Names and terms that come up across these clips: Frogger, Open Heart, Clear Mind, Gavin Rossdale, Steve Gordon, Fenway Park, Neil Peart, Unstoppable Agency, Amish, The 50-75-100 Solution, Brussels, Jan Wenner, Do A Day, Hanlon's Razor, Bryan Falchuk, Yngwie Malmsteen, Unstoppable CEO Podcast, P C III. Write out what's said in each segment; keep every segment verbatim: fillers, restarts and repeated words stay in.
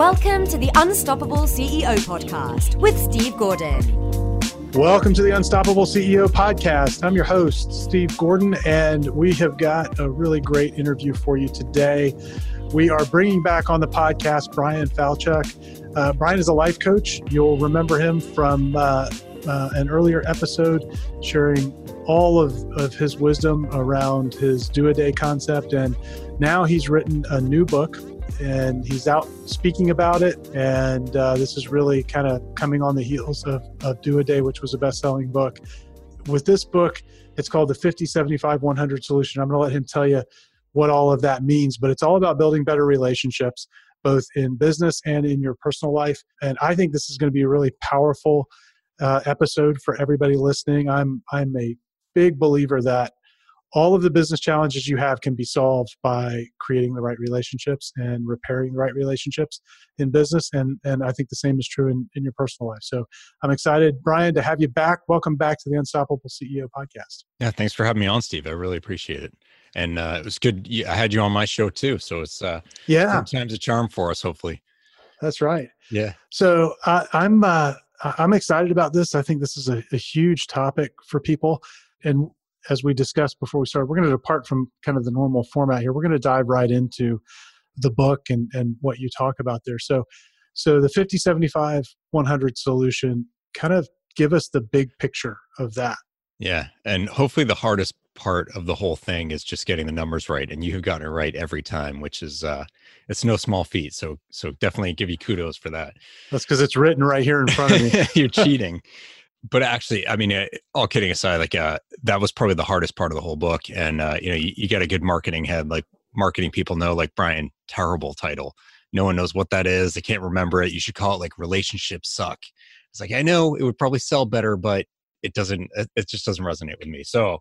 Welcome to the Unstoppable C E O Podcast with Steve Gordon. Welcome to the Unstoppable C E O Podcast. I'm your host, Steve Gordon, and we have got a really great interview for you today. We are bringing back on the podcast Bryan Falchuk. Uh, Bryan is a life coach. You'll remember him from uh, uh, an earlier episode sharing all of, of his wisdom around his Do A Day concept. And now he's written a new book and he's out speaking about it. And uh, this is really kind of coming on the heels of, of Do A Day, which was a best-selling book. With this book, it's called The fifty, seventy-five, one hundred Solution. I'm going to let him tell you what all of that means, but it's all about building better relationships, both in business and in your personal life. And I think this is going to be a really powerful uh, episode for everybody listening. I'm I'm a big believer that all of the business challenges you have can be solved by creating the right relationships and repairing the right relationships in business. And and I think the same is true in, in your personal life. So I'm excited, Bryan, to have you back. Welcome back to the Unstoppable C E O Podcast. Yeah, thanks for having me on, Steve. I really appreciate it. And uh, it was good. I had you on my show too. So it's uh, yeah, sometimes a charm for us, hopefully. That's right. Yeah. So uh, I'm uh, I'm excited about this. I think this is a, a huge topic for people. And as we discussed before we started, we're going to depart from kind of the normal format here. We're going to dive right into the book and, and what you talk about there. So so the fifty, seventy-five, one hundred solution, kind of give us the big picture of that. Yeah. And hopefully the hardest part of the whole thing is just getting the numbers right. And you have gotten it right every time, which is, uh, it's no small feat. So so definitely give you kudos for that. That's because it's written right here in front of me. You're cheating. But actually, I mean, all kidding aside, like uh, that was probably the hardest part of the whole book. And uh, you know, you, you got a good marketing head, like marketing people know, like Bryan, terrible title. No one knows what that is. They can't remember it. You should call it like relationships suck. It's like, I know it would probably sell better, but it doesn't. It just doesn't resonate with me. So,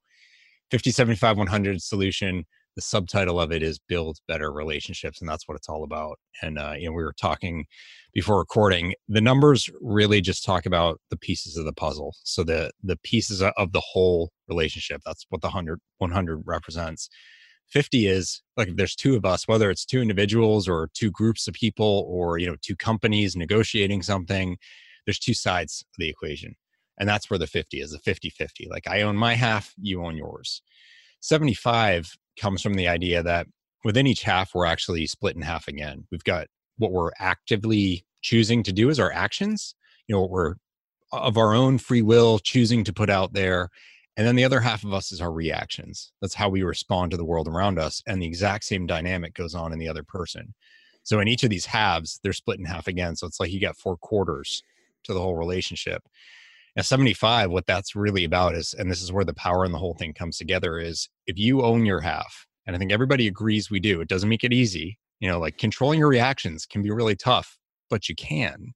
fifty, seventy-five, one hundred solution. The subtitle of it is build better relationships, and that's what it's all about. And uh, you know, we were talking before recording. The numbers really just talk about the pieces of the puzzle. So the the pieces of the whole relationship. That's what the one hundred represents. fifty is like if there's two of us, whether it's two individuals or two groups of people, or you know, two companies negotiating something. There's two sides of the equation, and that's where the fifty is. The fifty-fifty. Like I own my half, you own yours. seventy-five comes from the idea that within each half, we're actually split in half again. We've got what we're actively choosing to do is our actions, you know, what we're of our own free will choosing to put out there. And then the other half of us is our reactions. That's how we respond to the world around us. And the exact same dynamic goes on in the other person. So in each of these halves, they're split in half again. So it's like you got four quarters to the whole relationship. Now, seventy-five, what that's really about is, and this is where the power in the whole thing comes together, is if you own your half, and I think everybody agrees we do, it doesn't make it easy. You know, like controlling your reactions can be really tough, but you can.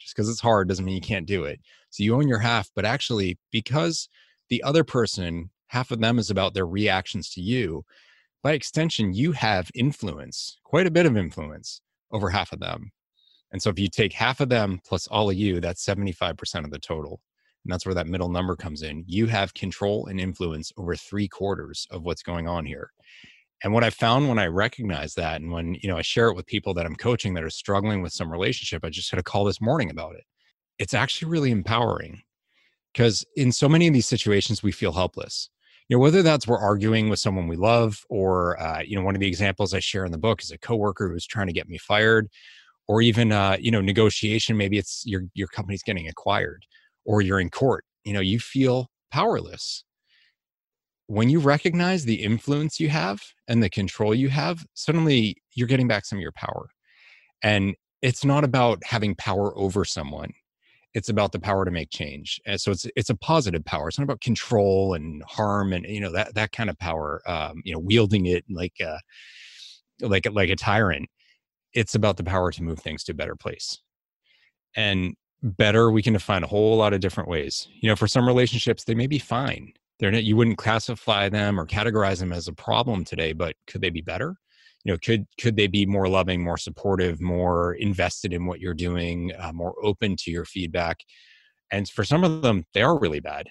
Just because it's hard doesn't mean you can't do it. So you own your half, but actually because the other person, half of them is about their reactions to you, by extension, you have influence, quite a bit of influence over half of them. And so if you take half of them plus all of you, that's seventy-five percent of the total. And that's where that middle number comes in. You have control and influence over three quarters of what's going on here. And what I found when I recognize that, and when you know I share it with people that I'm coaching that are struggling with some relationship, I just had a call this morning about it. It's actually really empowering because in so many of these situations, we feel helpless. You know, whether that's we're arguing with someone we love, or uh, you know, one of the examples I share in the book is a coworker who's trying to get me fired, or even uh, you know, negotiation. Maybe it's your your company's getting acquired, or you're in court, you know, you feel powerless. When you recognize the influence you have and the control you have, suddenly you're getting back some of your power. And it's not about having power over someone. It's about the power to make change. And so it's it's a positive power. It's not about control and harm and, you know, that that kind of power, um, you know, wielding it like a, like, like a tyrant. It's about the power to move things to a better place. And better, we can define a whole lot of different ways. You know, for some relationships, they may be fine. They're not, you wouldn't classify them or categorize them as a problem today, but could they be better? You know, could could they be more loving, more supportive, more invested in what you're doing, uh, more open to your feedback? And for some of them, they are really bad.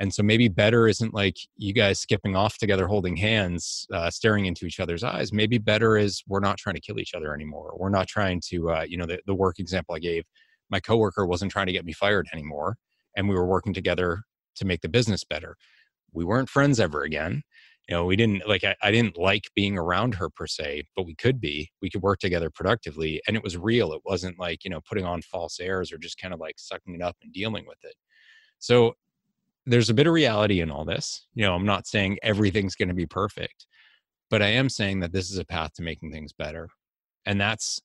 And so maybe better isn't like you guys skipping off together, holding hands, uh, staring into each other's eyes. Maybe better is we're not trying to kill each other anymore. We're not trying to, uh, you know, the, the work example I gave, my coworker wasn't trying to get me fired anymore. And we were working together to make the business better. We weren't friends ever again. You know, we didn't like, I, I didn't like being around her per se, but we could be, we could work together productively. And it was real. It wasn't like, you know, putting on false airs or just kind of like sucking it up and dealing with it. So there's a bit of reality in all this. You know, I'm not saying everything's going to be perfect, but I am saying that this is a path to making things better. And that's,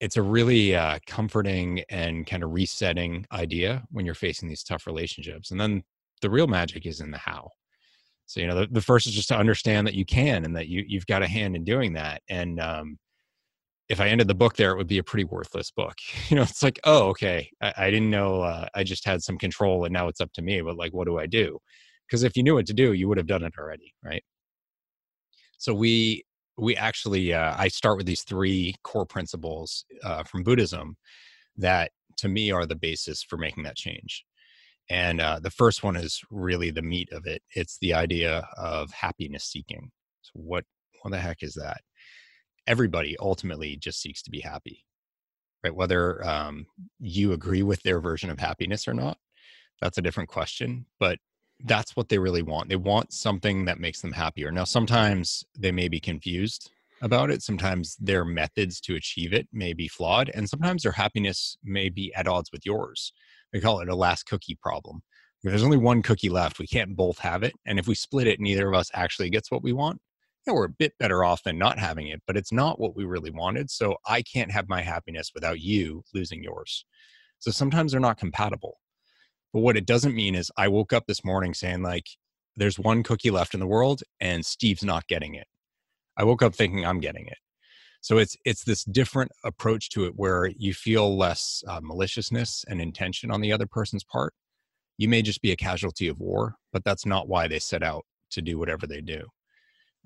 it's a really uh, comforting and kind of resetting idea when you're facing these tough relationships. And then the real magic is in the how. So, you know, the, the first is just to understand that you can, and that you, you've got a hand in doing that. And um, if I ended the book there, it would be a pretty worthless book. You know, it's like, oh, okay, I, I didn't know, uh, I just had some control and now it's up to me, but like, what do I do? Because if you knew what to do, you would have done it already, right? So we we actually, uh, I start with these three core principles uh, from Buddhism that to me are the basis for making that change. And uh, the first one is really the meat of it. It's the idea of happiness seeking. So what, what the heck is that? Everybody ultimately just seeks to be happy, right? Whether um, you agree with their version of happiness or not, that's a different question, but that's what they really want. They want something that makes them happier. Now, sometimes they may be confused about it. Sometimes their methods to achieve it may be flawed, and sometimes their happiness may be at odds with yours. We call it a last cookie problem. If there's only one cookie left, we can't both have it. And if we split it, neither of us actually gets what we want. Yeah, we're a bit better off than not having it, but it's not what we really wanted. So I can't have my happiness without you losing yours. So sometimes they're not compatible. But what it doesn't mean is I woke up this morning saying like, there's one cookie left in the world and Steve's not getting it. I woke up thinking I'm getting it. So it's it's this different approach to it where you feel less uh, maliciousness and intention on the other person's part. You may just be a casualty of war, but that's not why they set out to do whatever they do.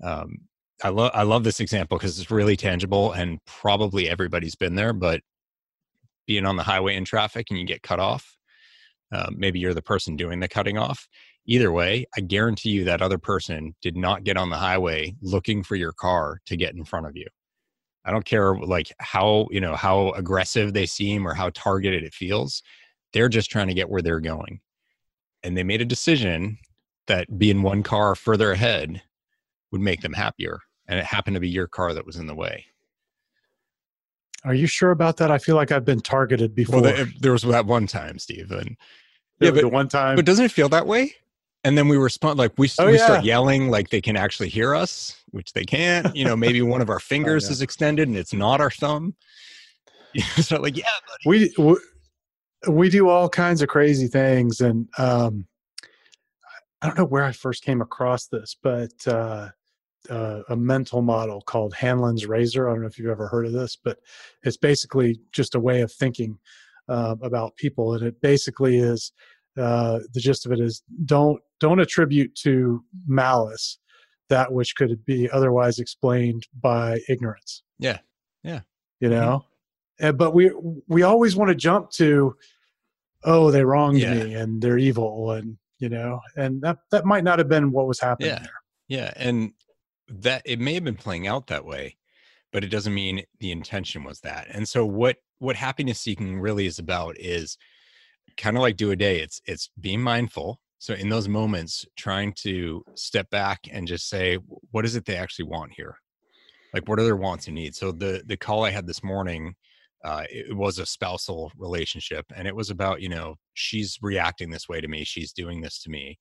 Um, I, lo- I love this example because it's really tangible and probably everybody's been there, but being on the highway in traffic and you get cut off, uh, maybe you're the person doing the cutting off. Either way, I guarantee you that other person did not get on the highway looking for your car to get in front of you. I don't care like how, you know, how aggressive they seem or how targeted it feels. They're just trying to get where they're going. And they made a decision that being one car further ahead would make them happier. And it happened to be your car that was in the way. Are you sure about that? I feel like I've been targeted before. Well, there was that one time, Steve. And yeah, but the one time. But doesn't it feel that way? And then we respond, like we, oh, we yeah. start yelling like they can actually hear us, which they can't. You know, maybe one of our fingers oh, yeah. is extended and it's not our thumb. So like, yeah, buddy. We, we we do all kinds of crazy things. And um, I don't know where I first came across this, but uh, uh, a mental model called Hanlon's Razor. I don't know if you've ever heard of this, but it's basically just a way of thinking uh, about people. And it basically is, uh, the gist of it is don't, Don't attribute to malice that which could be otherwise explained by ignorance. Yeah, yeah. You know, mm-hmm. and, but we we always want to jump to, oh, they wronged yeah. me and they're evil, and you know, and that that might not have been what was happening yeah. there. Yeah, and that it may have been playing out that way, but it doesn't mean the intention was that. And so what what happiness seeking really is about is kind of like Do A Day. It's it's being mindful. So in those moments, trying to step back and just say, what is it they actually want here? Like, what are their wants and needs? So the the call I had this morning, uh, it was a spousal relationship. And it was about, you know, she's reacting this way to me. She's doing this to me.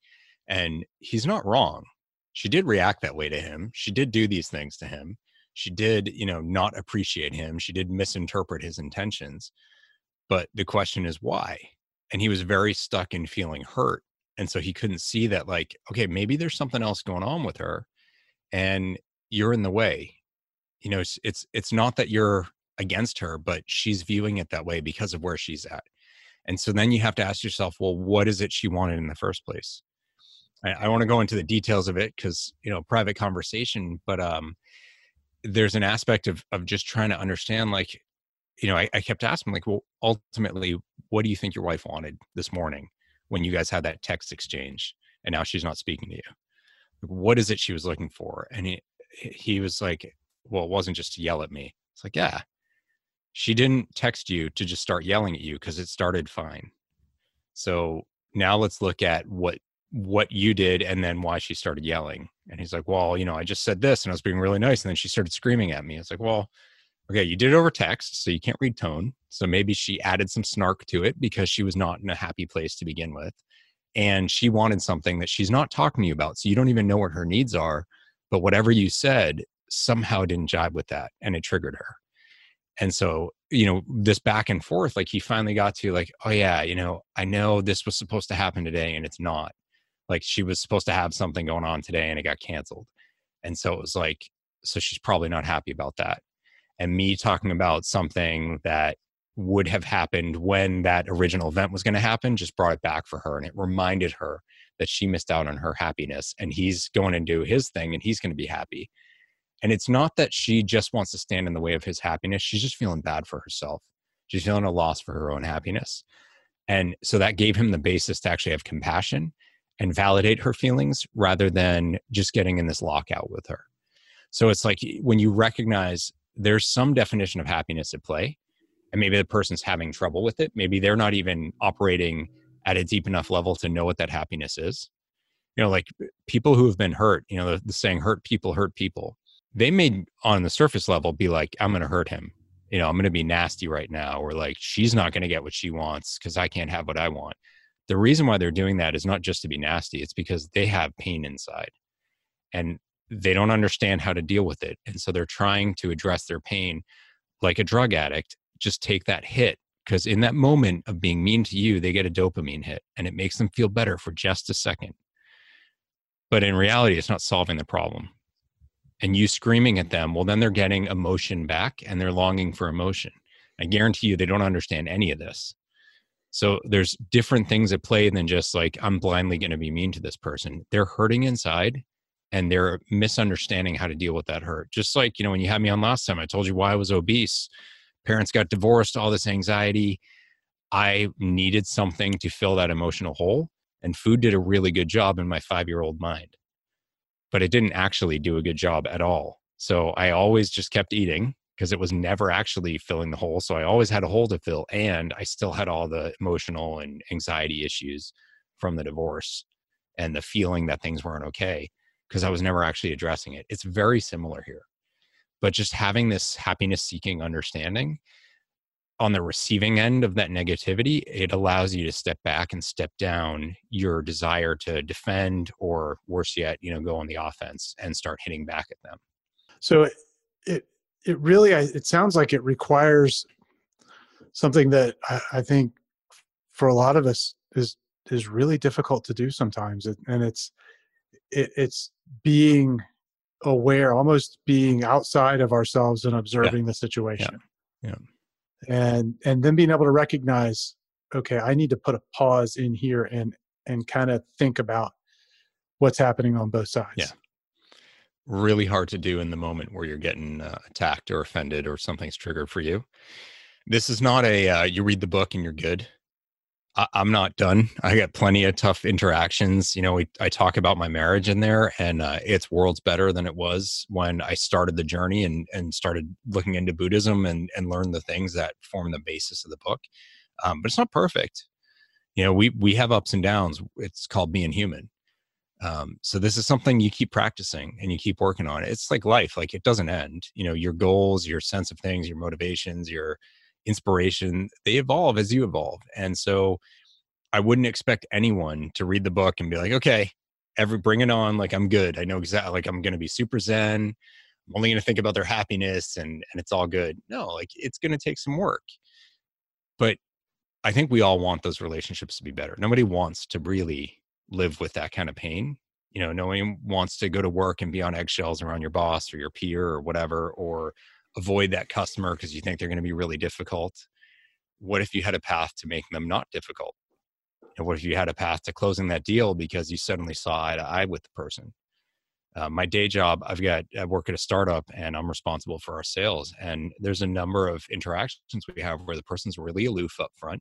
And he's not wrong. She did react that way to him. She did do these things to him. She did, you know, not appreciate him. She did misinterpret his intentions. But the question is why? And he was very stuck in feeling hurt. And so he couldn't see that, like, okay, maybe there's something else going on with her and you're in the way. You know, it's, it's, it's not that you're against her, but she's viewing it that way because of where she's at. And so then you have to ask yourself, well, what is it she wanted in the first place? I, I want to go into the details of it because, you know, private conversation, but um, there's an aspect of, of just trying to understand, like, you know, I, I kept asking, like, well, ultimately, what do you think your wife wanted this morning? when you guys had that text exchange and now she's not speaking to you? What is it she was looking for? And he, he was like, well, it wasn't just to yell at me. It's like, yeah, she didn't text you to just start yelling at you because it started fine. So now let's look at what what you did and then why she started yelling. And he's like, well, you know, I just said this and I was being really nice. And then she started screaming at me. It's like, well, okay, you did it over text, so you can't read tone. So maybe she added some snark to it because she was not in a happy place to begin with. And she wanted something that she's not talking to you about. So you don't even know what her needs are, but whatever you said somehow didn't jive with that and it triggered her. And so, you know, this back and forth, like he finally got to like, oh yeah, you know, I know this was supposed to happen today and it's not. Like she was supposed to have something going on today and it got canceled. And so it was like, so she's probably not happy about that. And me talking about something that would have happened when that original event was going to happen just brought it back for her. And it reminded her that she missed out on her happiness and he's going to do his thing and he's going to be happy. And it's not that she just wants to stand in the way of his happiness. She's just feeling bad for herself. She's feeling a loss for her own happiness. And so that gave him the basis to actually have compassion and validate her feelings rather than just getting in this lockout with her. So it's like when you recognize there's some definition of happiness at play, and maybe the person's having trouble with it. Maybe they're not even operating at a deep enough level to know what that happiness is. You know, like people who have been hurt, you know, the, the saying hurt people hurt people. They may, on the surface level, be like, I'm going to hurt him. You know, I'm going to be nasty right now. Or like, she's not going to get what she wants because I can't have what I want. The reason why they're doing that is not just to be nasty. It's because they have pain inside and they don't understand how to deal with it. And so they're trying to address their pain like a drug addict. Just take that hit because in that moment of being mean to you, they get a dopamine hit and it makes them feel better for just a second. But in reality, it's not solving the problem. And you screaming at them, well, then they're getting emotion back and they're longing for emotion. I guarantee you, they don't understand any of this. So there's different things at play than just like, I'm blindly going to be mean to this person. They're hurting inside and they're misunderstanding how to deal with that hurt. Just like, you know, when you had me on last time, I told you why I was obese. Parents got divorced, all this anxiety. I needed something to fill that emotional hole. And food did a really good job in my five-year-old mind. But it didn't actually do a good job at all. So I always just kept eating because it was never actually filling the hole. So I always had a hole to fill. And I still had all the emotional and anxiety issues from the divorce and the feeling that things weren't okay because I was never actually addressing it. It's very similar here. But just having this happiness-seeking understanding on the receiving end of that negativity, it allows you to step back and step down your desire to defend or worse yet, you know, go on the offense and start hitting back at them. So it it, it really, it sounds like it requires something that I, I think for a lot of us is is really difficult to do sometimes. And it's it, it's being aware, almost being outside of ourselves and observing yeah. the situation. Yeah. Yeah. And and then being able to recognize, okay, I need to put a pause in here and and kind of think about what's happening on both sides. Yeah. Really hard to do in the moment where you're getting uh, attacked or offended or something's triggered for you. This is not a, uh, you read the book and you're good. I, I'm not done. I got plenty of tough interactions. You know, we, I talk about my marriage in there and uh, it's worlds better than it was when I started the journey and and started looking into Buddhism and, and learned the things that form the basis of the book. Um, but it's not perfect. You know, we, we have ups and downs. It's called being human. Um, so this is something you keep practicing and you keep working on. It's like life, like it doesn't end. You know, your goals, your sense of things, your motivations, your inspiration, they evolve as you evolve. And so I wouldn't expect anyone to read the book and be like, okay, every bring it on. Like I'm good. I know exactly, like I'm going to be super zen. I'm only going to think about their happiness and, and it's all good. No, like it's going to take some work, but I think we all want those relationships to be better. Nobody wants to really live with that kind of pain. You know, no one wants to go to work and be on eggshells around your boss or your peer or whatever, or avoid that customer because you think they're going to be really difficult. What if you had a path to making them not difficult? And what if you had a path to closing that deal because you suddenly saw eye to eye with the person? Uh, my day job, I've got, I work at a startup and I'm responsible for our sales. And there's a number of interactions we have where the person's really aloof up front.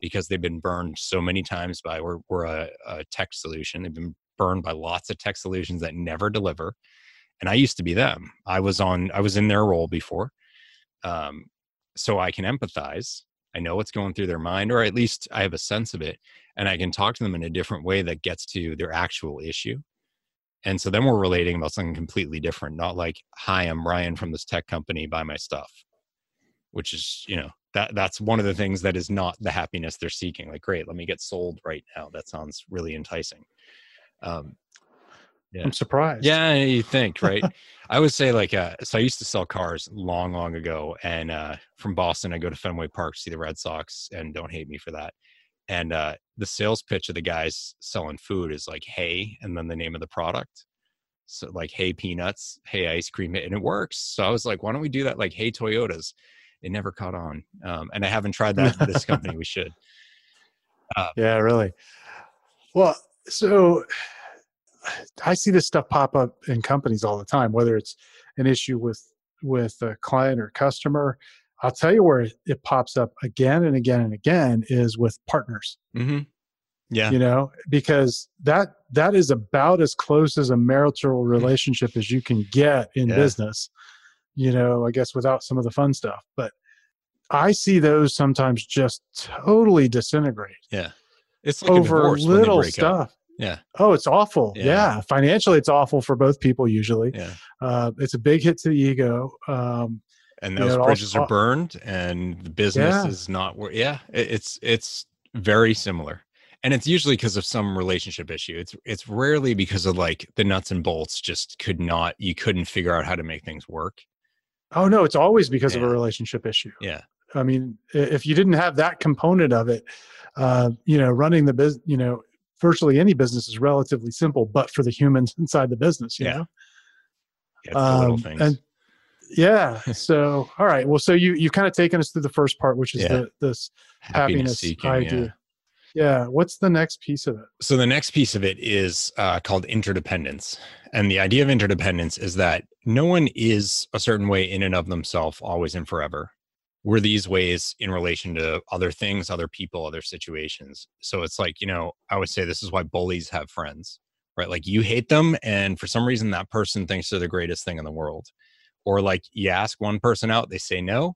because they've been burned so many times by, we're, we're a, a tech solution. They've been burned by lots of tech solutions that never deliver. And I used to be them. I was on, I was in their role before. Um, so I can empathize. I know what's going through their mind, or at least I have a sense of it, and I can talk to them in a different way that gets to their actual issue. And so then we're relating about something completely different, not like, hi, I'm Bryan from this tech company, buy my stuff, which is, you know, that that's one of the things that is not the happiness they're seeking. Like, great, let me get sold right now. That sounds really enticing. Um, yeah. I'm surprised. Yeah, you think, right? I would say like, uh, so I used to sell cars long, long ago. And uh, from Boston, I go to Fenway Park, see the Red Sox, and don't hate me for that. And uh, the sales pitch of the guys selling food is like, hey, and then the name of the product. So like, hey, peanuts, hey, ice cream, and it works. So I was like, why don't we do that? Like, hey, Toyotas. It never caught on. Um, and I haven't tried that in this company. We should. Uh, yeah, really. Well, so I see this stuff pop up in companies all the time, whether it's an issue with, with a client or customer. I'll tell you where it pops up again and again and again is with partners. Mm-hmm. Yeah. You know, because that, that is about as close as a marital relationship as you can get in yeah. business, you know, I guess without some of the fun stuff, but I see those sometimes just totally disintegrate. Yeah. It's like over little stuff. Up. Yeah. Oh, it's awful. Yeah. yeah. Financially, it's awful for both people usually. Yeah. Uh, it's a big hit to the ego. Um, And those yeah, bridges all, are burned, and the business yeah. is not where. Yeah, it, it's it's very similar, and it's usually because of some relationship issue. It's it's rarely because of like the nuts and bolts. Just could not. You couldn't figure out how to make things work. Oh no, it's always because yeah. of a relationship issue. Yeah, I mean, if you didn't have that component of it, uh, you know, running the business, you know, virtually any business is relatively simple, but for the humans inside the business, you yeah, know? yeah it's um, the little things. And, Yeah. So, all right. Well, so you, you kind of taken us through the first part, which is yeah. the, this happiness, happiness seeking, idea. Yeah. yeah. What's the next piece of it? So the next piece of it is uh, called interdependence. And the idea of interdependence is that no one is a certain way in and of themselves, always and forever. We're these ways in relation to other things, other people, other situations. So it's like, you know, I would say this is why bullies have friends, right? Like you hate them. And for some reason, that person thinks they're the greatest thing in the world. Or like you ask one person out, they say no.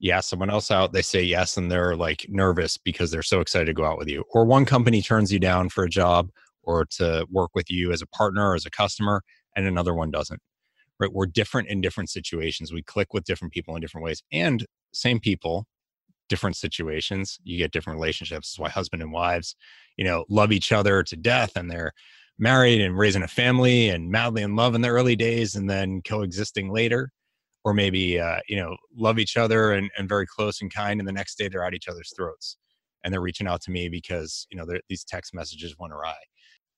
You ask someone else out, they say yes. And they're like nervous because they're so excited to go out with you. Or one company turns you down for a job or to work with you as a partner or as a customer, and another one doesn't, right? We're different in different situations. We click with different people in different ways, and same people, different situations. You get different relationships. That's why husband and wives, you know, love each other to death, and they're married and raising a family and madly in love in the early days and then coexisting later, or maybe, uh, you know, love each other and, and very close and kind. And the next day they're at each other's throats and they're reaching out to me because, you know, these text messages went awry.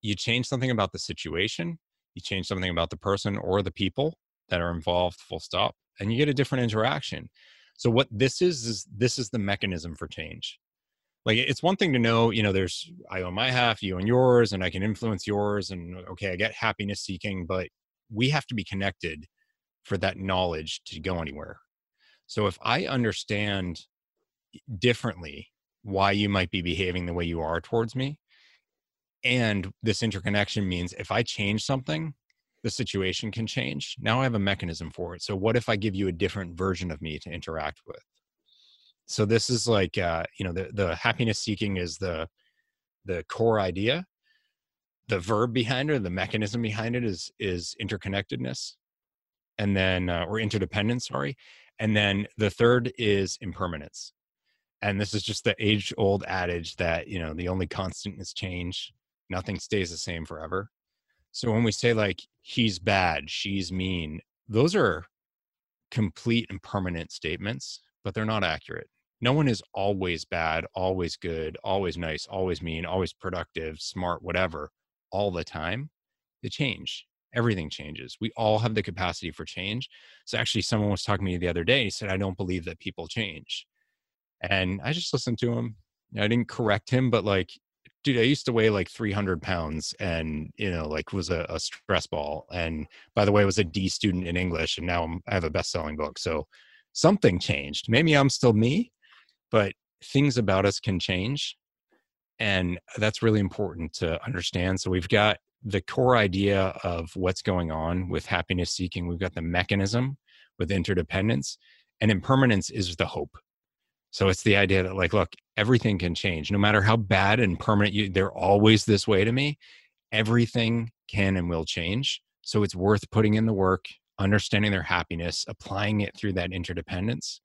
You change something about the situation, you change something about the person or the people that are involved, full stop, and you get a different interaction. So what this is, is this is the mechanism for change. Like it's one thing to know, you know, there's, I own my half, you own yours, and I can influence yours. And okay, I get happiness seeking, but we have to be connected for that knowledge to go anywhere. So if I understand differently why you might be behaving the way you are towards me, and this interconnection means if I change something, the situation can change. Now I have a mechanism for it. So what if I give you a different version of me to interact with? So this is like, uh, you know, the, the happiness seeking is the, the core idea. The verb behind it, the mechanism behind it is, is interconnectedness, and then, uh, or interdependence, sorry. And then the third is impermanence. And this is just the age old adage that, you know, the only constant is change. Nothing stays the same forever. So when we say like, he's bad, she's mean, those are complete and permanent statements, but they're not accurate. No one is always bad, always good, always nice, always mean, always productive, smart, whatever, all the time. They change. Everything changes. We all have the capacity for change. So actually someone was talking to me the other day, he said, I don't believe that people change. And I just listened to him. I didn't correct him, but like, dude, I used to weigh like three hundred pounds and, you know, like was a, a stress ball. And by the way, I was a D student in English, and now I'm, I have a best-selling book. So something changed. Maybe I'm still me, but things about us can change. And that's really important to understand. So we've got the core idea of what's going on with happiness seeking. We've got the mechanism with interdependence, and impermanence is the hope. So it's the idea that, like, look, everything can change. No matter how bad and permanent you, they're always this way to me. Everything can and will change. So it's worth putting in the work, understanding their happiness, applying it through that interdependence,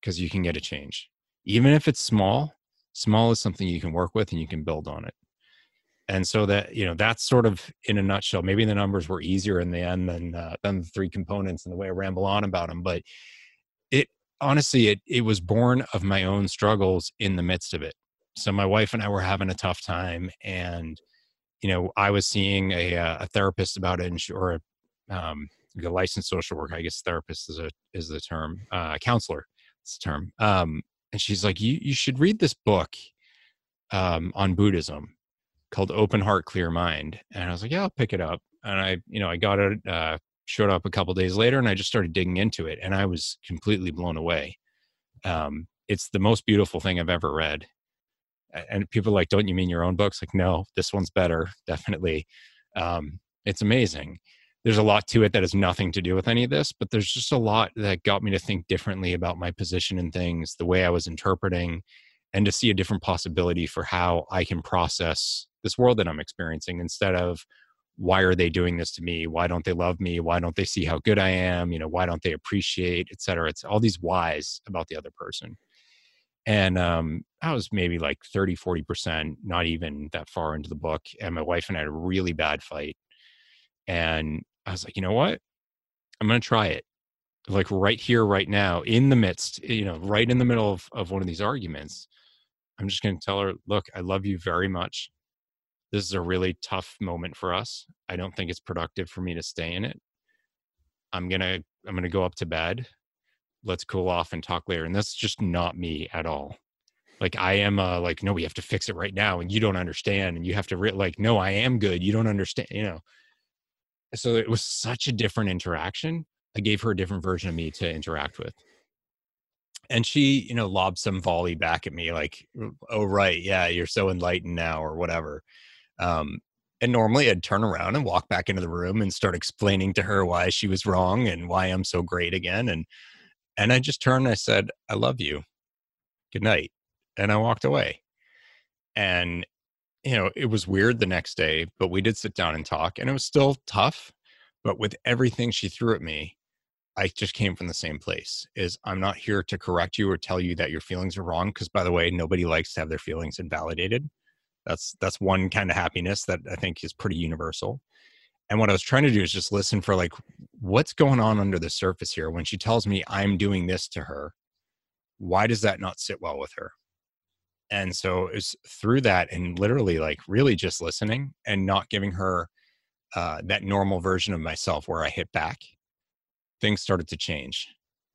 because you can get a change. Even if it's small, small is something you can work with and you can build on it. And so that, you know, that's sort of in a nutshell. Maybe the numbers were easier in the end than, uh, than the three components and the way I ramble on about them. But it honestly, it, it was born of my own struggles in the midst of it. So my wife and I were having a tough time, and, you know, I was seeing a, a therapist about it, or a, um, a licensed social worker, I guess therapist is a, is the term, uh, counselor, it's the term. Um, and she's like, you, you should read this book, um, on Buddhism, called Open Heart, Clear Mind. And I was like, yeah, I'll pick it up. And I, you know, I got it, uh, showed up a couple of days later, and I just started digging into it, and I was completely blown away. Um, it's the most beautiful thing I've ever read. And people are like, don't you mean your own books? Like, no, this one's better. Definitely. Um, it's amazing. There's a lot to it that has nothing to do with any of this, but there's just a lot that got me to think differently about my position in things, the way I was interpreting, and to see a different possibility for how I can process this world that I'm experiencing, instead of, why are they doing this to me? Why don't they love me? Why don't they see how good I am? You know, why don't they appreciate, et cetera? It's all these whys about the other person. And um, I was maybe like thirty, forty percent, not even that far into the book. And my wife and I had a really bad fight. And I was like, you know what? I'm going to try it. Like right here, right now, in the midst, you know, right in the middle of, of one of these arguments, I'm just going to tell her, look, I love you very much. This is a really tough moment for us. I don't think it's productive for me to stay in it. I'm going to, I'm going to go up to bed. Let's cool off and talk later. And that's just not me at all. Like I am a, like, no, we have to fix it right now. And you don't understand. And you have to re- like, no, I am good. You don't understand, you know? So it was such a different interaction. I gave her a different version of me to interact with. And she, you know, lobbed some volley back at me like, oh, right. Yeah. You're so enlightened now, or whatever. Um, and normally I'd turn around and walk back into the room and start explaining to her why she was wrong and why I'm so great again. And, and I just turned, and I said, I love you. Good night. And I walked away. And, you know, it was weird the next day, but we did sit down and talk, and it was still tough, but with everything she threw at me, I just came from the same place. Is I'm not here to correct you or tell you that your feelings are wrong. Because by the way, nobody likes to have their feelings invalidated. That's, that's one kind of happiness that I think is pretty universal. And what I was trying to do is just listen for, like, what's going on under the surface here? When she tells me I'm doing this to her, why does that not sit well with her? And so it's through that, and literally like really just listening and not giving her uh, that normal version of myself where I hit back, things started to change.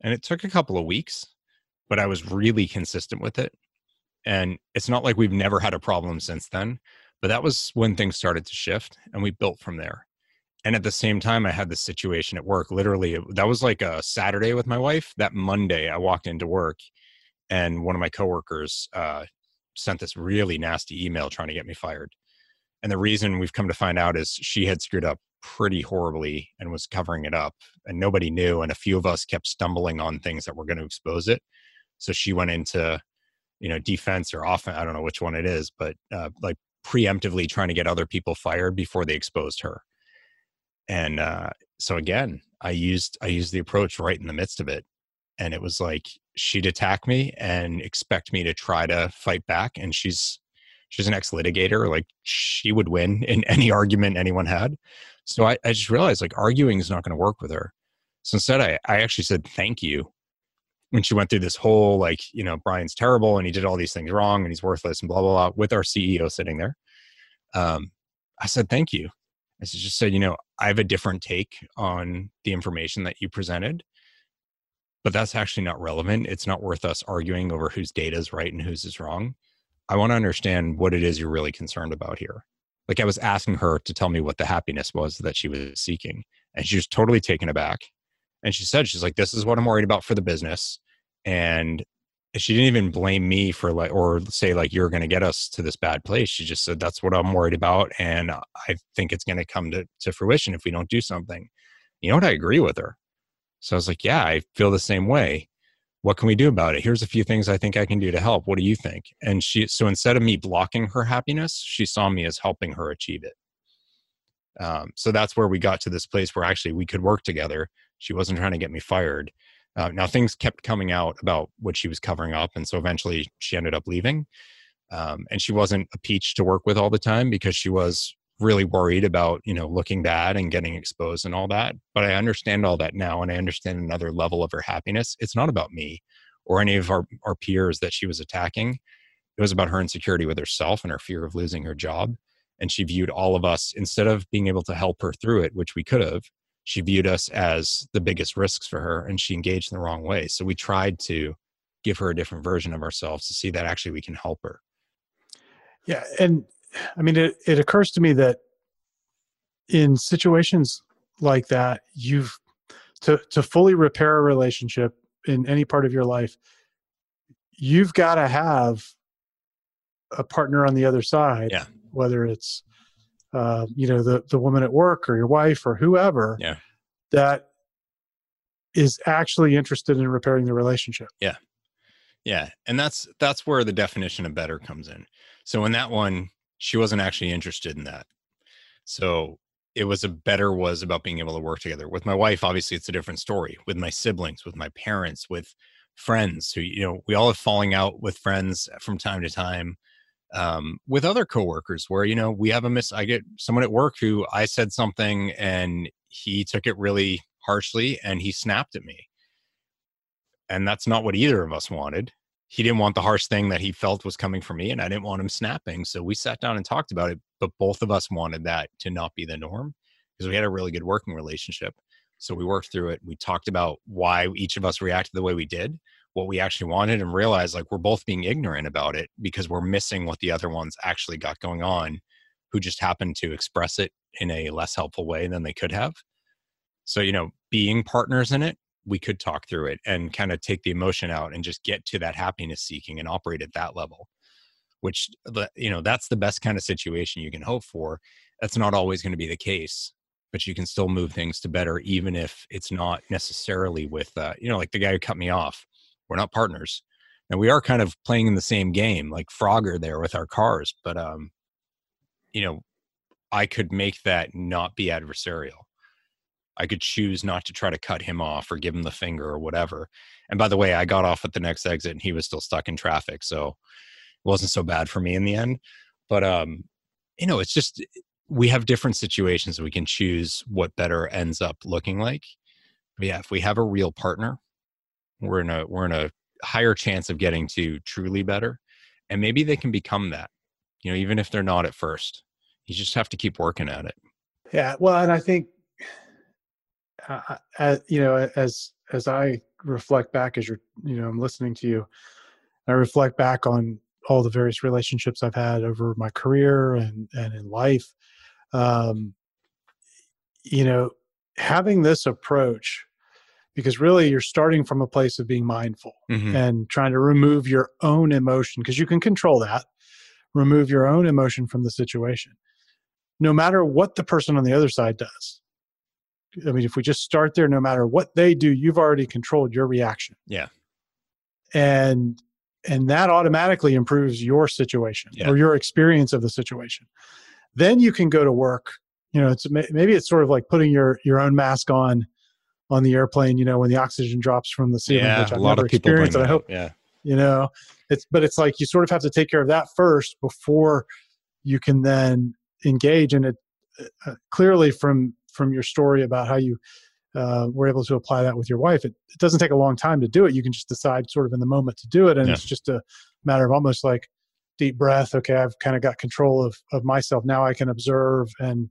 And it took a couple of weeks, but I was really consistent with it. And it's not like we've never had a problem since then, but that was when things started to shift, and we built from there. And at the same time, I had this situation at work. Literally, that was like a Saturday with my wife. That Monday, I walked into work, and one of my coworkers uh, sent this really nasty email trying to get me fired. And the reason, we've come to find out, is she had screwed up pretty horribly and was covering it up, and nobody knew. And a few of us kept stumbling on things that were going to expose it. So she went into, you know, defense or offense, I don't know which one it is, but uh, like preemptively trying to get other people fired before they exposed her. And uh, so again, I used, I used the approach right in the midst of it. And it was like, she'd attack me and expect me to try to fight back. And she's, she's an ex-litigator. Like, she would win in any argument anyone had. So I, I just realized, like, arguing is not going to work with her. So instead, I, I actually said, thank you. When she went through this whole, like, you know, Brian's terrible and he did all these things wrong and he's worthless and blah, blah, blah, with our C E O sitting there. Um, I said, thank you. I just said, you know, I have a different take on the information that you presented, but that's actually not relevant. It's not worth us arguing over whose data is right and whose is wrong. I want to understand what it is you're really concerned about here. Like, I was asking her to tell me what the happiness was that she was seeking, and she was totally taken aback. And she said, she's like, this is what I'm worried about for the business. And she didn't even blame me for like, or say like, you're going to get us to this bad place. She just said, that's what I'm worried about. And I think it's going to come to, to fruition if we don't do something. You know what? I agree with her. So I was like, yeah, I feel the same way. What can we do about it? Here's a few things I think I can do to help. What do you think? And she, so instead of me blocking her happiness, she saw me as helping her achieve it. Um, so that's where we got to this place where actually we could work together. She wasn't trying to get me fired. Uh, now things kept coming out about what she was covering up. And so eventually she ended up leaving. Um, and she wasn't a peach to work with all the time because she was really worried about, you know, looking bad and getting exposed and all that. But I understand all that now. And I understand another level of her happiness. It's not about me or any of our, our peers that she was attacking. It was about her insecurity with herself and her fear of losing her job. And she viewed all of us, instead of being able to help her through it, which we could have, she viewed us as the biggest risks for her, and she engaged in the wrong way. So we tried to give her a different version of ourselves to see that actually we can help her. Yeah. And I mean, it, it occurs to me that in situations like that, you've to, to fully repair a relationship in any part of your life, you've got to have a partner on the other side, yeah. whether it's, uh, you know, the, the woman at work or your wife or whoever yeah. that is actually interested in repairing the relationship. Yeah. Yeah. And that's, that's where the definition of better comes in. So in that one, she wasn't actually interested in that. So it was a better was about being able to work together. With my wife, obviously, it's a different story. With my siblings, with my parents, with friends who, you know, we all have falling out with friends from time to time, um, with other coworkers where, you know, we have a miss, I get someone at work who I said something and he took it really harshly and he snapped at me. And that's not what either of us wanted. He didn't want the harsh thing that he felt was coming from me, and I didn't want him snapping. So we sat down and talked about it, but both of us wanted that to not be the norm because we had a really good working relationship. So we worked through it. We talked about why each of us reacted the way we did, what we actually wanted, and realized like we're both being ignorant about it because we're missing what the other ones actually got going on, who just happened to express it in a less helpful way than they could have. So, you know, being partners in it, we could talk through it and kind of take the emotion out and just get to that happiness seeking and operate at that level, which, you know, that's the best kind of situation you can hope for. That's not always going to be the case, but you can still move things to better, even if it's not necessarily with, uh, you know, like the guy who cut me off. We're not partners, and we are kind of playing in the same game, like Frogger there with our cars. But, um, you know, I could make that not be adversarial. I could choose not to try to cut him off or give him the finger or whatever. And by the way, I got off at the next exit and he was still stuck in traffic. So it wasn't so bad for me in the end. But, um, you know, it's just, we have different situations that we can choose what better ends up looking like. But yeah, if we have a real partner, we're in a, we're in a higher chance of getting to truly better. And maybe they can become that, you know, even if they're not at first, you just have to keep working at it. Yeah. Well, and I think, Uh, as, you know, as as I reflect back, as you're, you know, I'm listening to you, I reflect back on all the various relationships I've had over my career and and in life. Um, you know, having this approach, because really you're starting from a place of being mindful mm-hmm. and trying to remove your own emotion, because you can control that. Remove your own emotion from the situation, no matter what the person on the other side does. I mean, if we just start there, no matter what they do, you've already controlled your reaction. Yeah. And, and that automatically improves your situation yeah. or your experience of the situation. Then you can go to work. You know, it's maybe it's sort of like putting your, your own mask on, on the airplane, you know, when the oxygen drops from the ceiling, yeah, which I've a lot never of people experienced, and I hope, yeah. you know, it's, but it's like, you sort of have to take care of that first before you can then engage. And it uh, clearly from, from your story about how you uh, were able to apply that with your wife, it, it doesn't take a long time to do it. You can just decide sort of in the moment to do it. And yeah. it's just a matter of almost like deep breath. Okay. I've kind of got control of, of myself. Now I can observe and,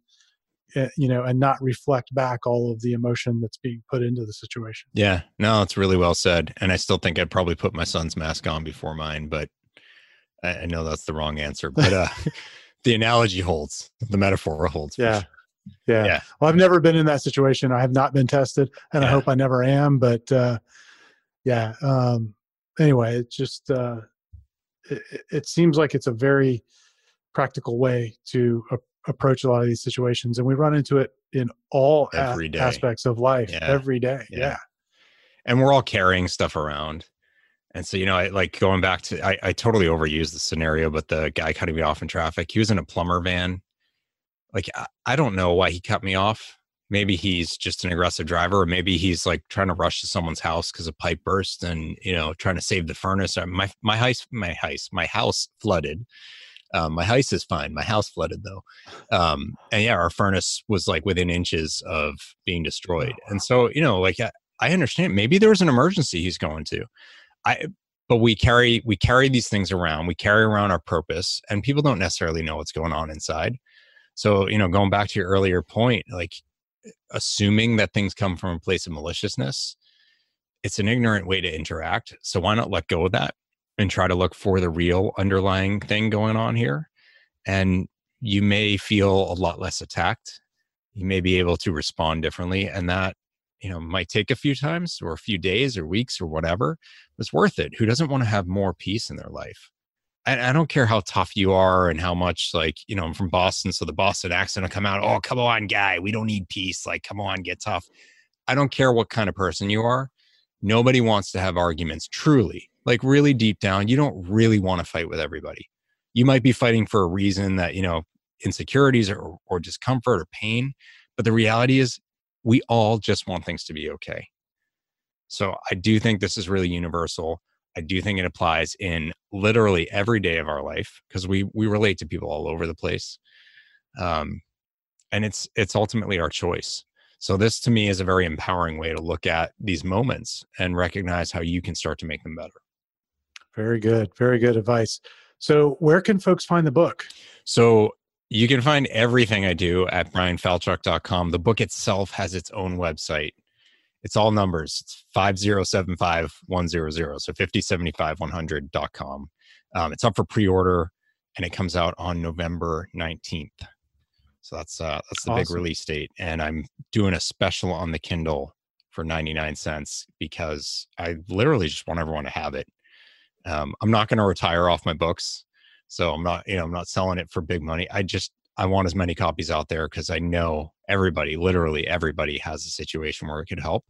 uh, you know, and not reflect back all of the emotion that's being put into the situation. Yeah, no, it's really well said. And I still think I'd probably put my son's mask on before mine, but I, I know that's the wrong answer, but uh, the analogy holds, the metaphor holds. Yeah. Sure. Yeah. yeah. Well, I've never been in that situation. I have not been tested, and yeah. I hope I never am. But uh, yeah, um, anyway, it just, uh, it, it seems like it's a very practical way to a- approach a lot of these situations. And we run into it in all every a- aspects of life yeah. every day. Yeah. yeah. And we're all carrying stuff around. And so, you know, I like going back to, I, I totally overused the scenario, but the guy cutting me off in traffic, he was in a plumber van. Like, I, I don't know why he cut me off. Maybe he's just an aggressive driver, or maybe he's like trying to rush to someone's house because a pipe burst and, you know, trying to save the furnace. My, my house, my house, my house flooded. Um, my house is fine. My house flooded though. Um, and yeah, our furnace was like within inches of being destroyed. And so, you know, like I, I understand maybe there was an emergency he's going to. I, but we carry, we carry these things around, we carry around our purpose, and people don't necessarily know what's going on inside. So, you know, going back to your earlier point, like assuming that things come from a place of maliciousness, it's an ignorant way to interact. So why not let go of that and try to look for the real underlying thing going on here? And you may feel a lot less attacked. You may be able to respond differently, and that, you know, might take a few times or a few days or weeks or whatever. It's worth it. Who doesn't want to have more peace in their life? And I don't care how tough you are and how much, like, you know, I'm from Boston, so the Boston accent will come out. Oh, come on, guy. We don't need peace. Like, come on, get tough. I don't care what kind of person you are. Nobody wants to have arguments, truly. Like, really deep down, you don't really want to fight with everybody. You might be fighting for a reason that, you know, insecurities or, or discomfort or pain. But the reality is, we all just want things to be okay. So I do think this is really universal. I do think it applies in literally every day of our life, because we we relate to people all over the place. Um, and it's it's ultimately our choice. So this to me is a very empowering way to look at these moments and recognize how you can start to make them better. Very good. Very good advice. So where can folks find the book? So you can find everything I do at bryan falchuk dot com. The book itself has its own website. It's all numbers. It's five zero seven five one zero zero. So fifty seventy-five one hundred dot com. Um, it's up for pre-order and it comes out on November nineteenth. So that's uh, that's the awesome. Big release date. And I'm doing a special on the Kindle for ninety-nine cents because I literally just want everyone to have it. Um, I'm not going to retire off my books. So I'm not, you know, I'm not selling it for big money. I just, I want as many copies out there because I know everybody, literally everybody has a situation where it could help.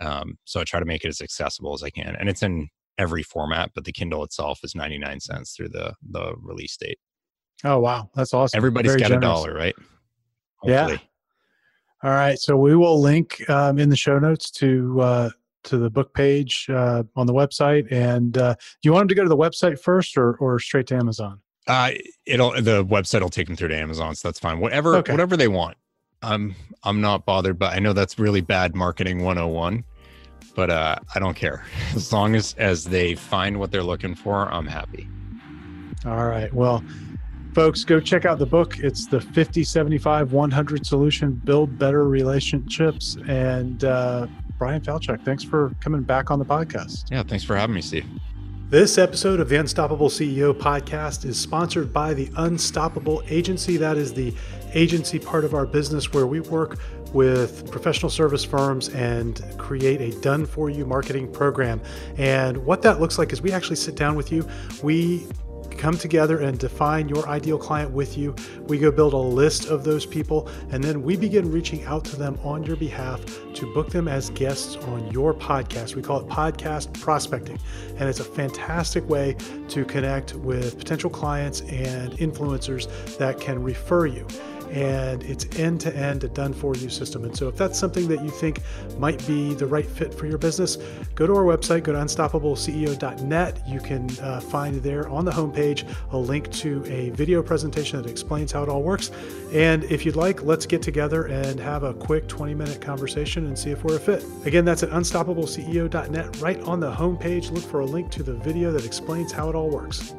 Um, so I try to make it as accessible as I can. And it's in every format, but the Kindle itself is ninety-nine cents through the, the release date. Oh, wow. That's awesome. Everybody's Very got generous. a dollar, right? Hopefully. Yeah. All right. So we will link um, in the show notes to, uh, to the book page uh, on the website. And uh, do you want them to go to the website first or or straight to Amazon? Uh, it'll the website will take them through to Amazon, so that's fine. Whatever okay. whatever they want. I'm I'm not bothered, but I know that's really bad marketing one oh one. But uh, I don't care. As long as as they find what they're looking for, I'm happy. All right. Well, folks, go check out the book. It's the fifty seventy-five one hundred Solution, Build Better Relationships. And uh, Bryan Falchuk, thanks for coming back on the podcast. Yeah, thanks for having me, Steve. This episode of the Unstoppable C E O Podcast is sponsored by the Unstoppable Agency. That is the agency part of our business where we work with professional service firms and create a done-for-you marketing program. And what that looks like is we actually sit down with you. We come together and define your ideal client with you. We go build a list of those people, and then we begin reaching out to them on your behalf to book them as guests on your podcast. We call it podcast prospecting, and it's a fantastic way to connect with potential clients and influencers that can refer you. And it's end-to-end a done-for-you system. And so if that's something that you think might be the right fit for your business, go to our website, go to unstoppable c e o dot net. You can uh, find there on the homepage a link to a video presentation that explains how it all works. And if you'd like, let's get together and have a quick twenty-minute conversation and see if we're a fit. Again, that's at unstoppable c e o dot net. Right on the homepage, look for a link to the video that explains how it all works.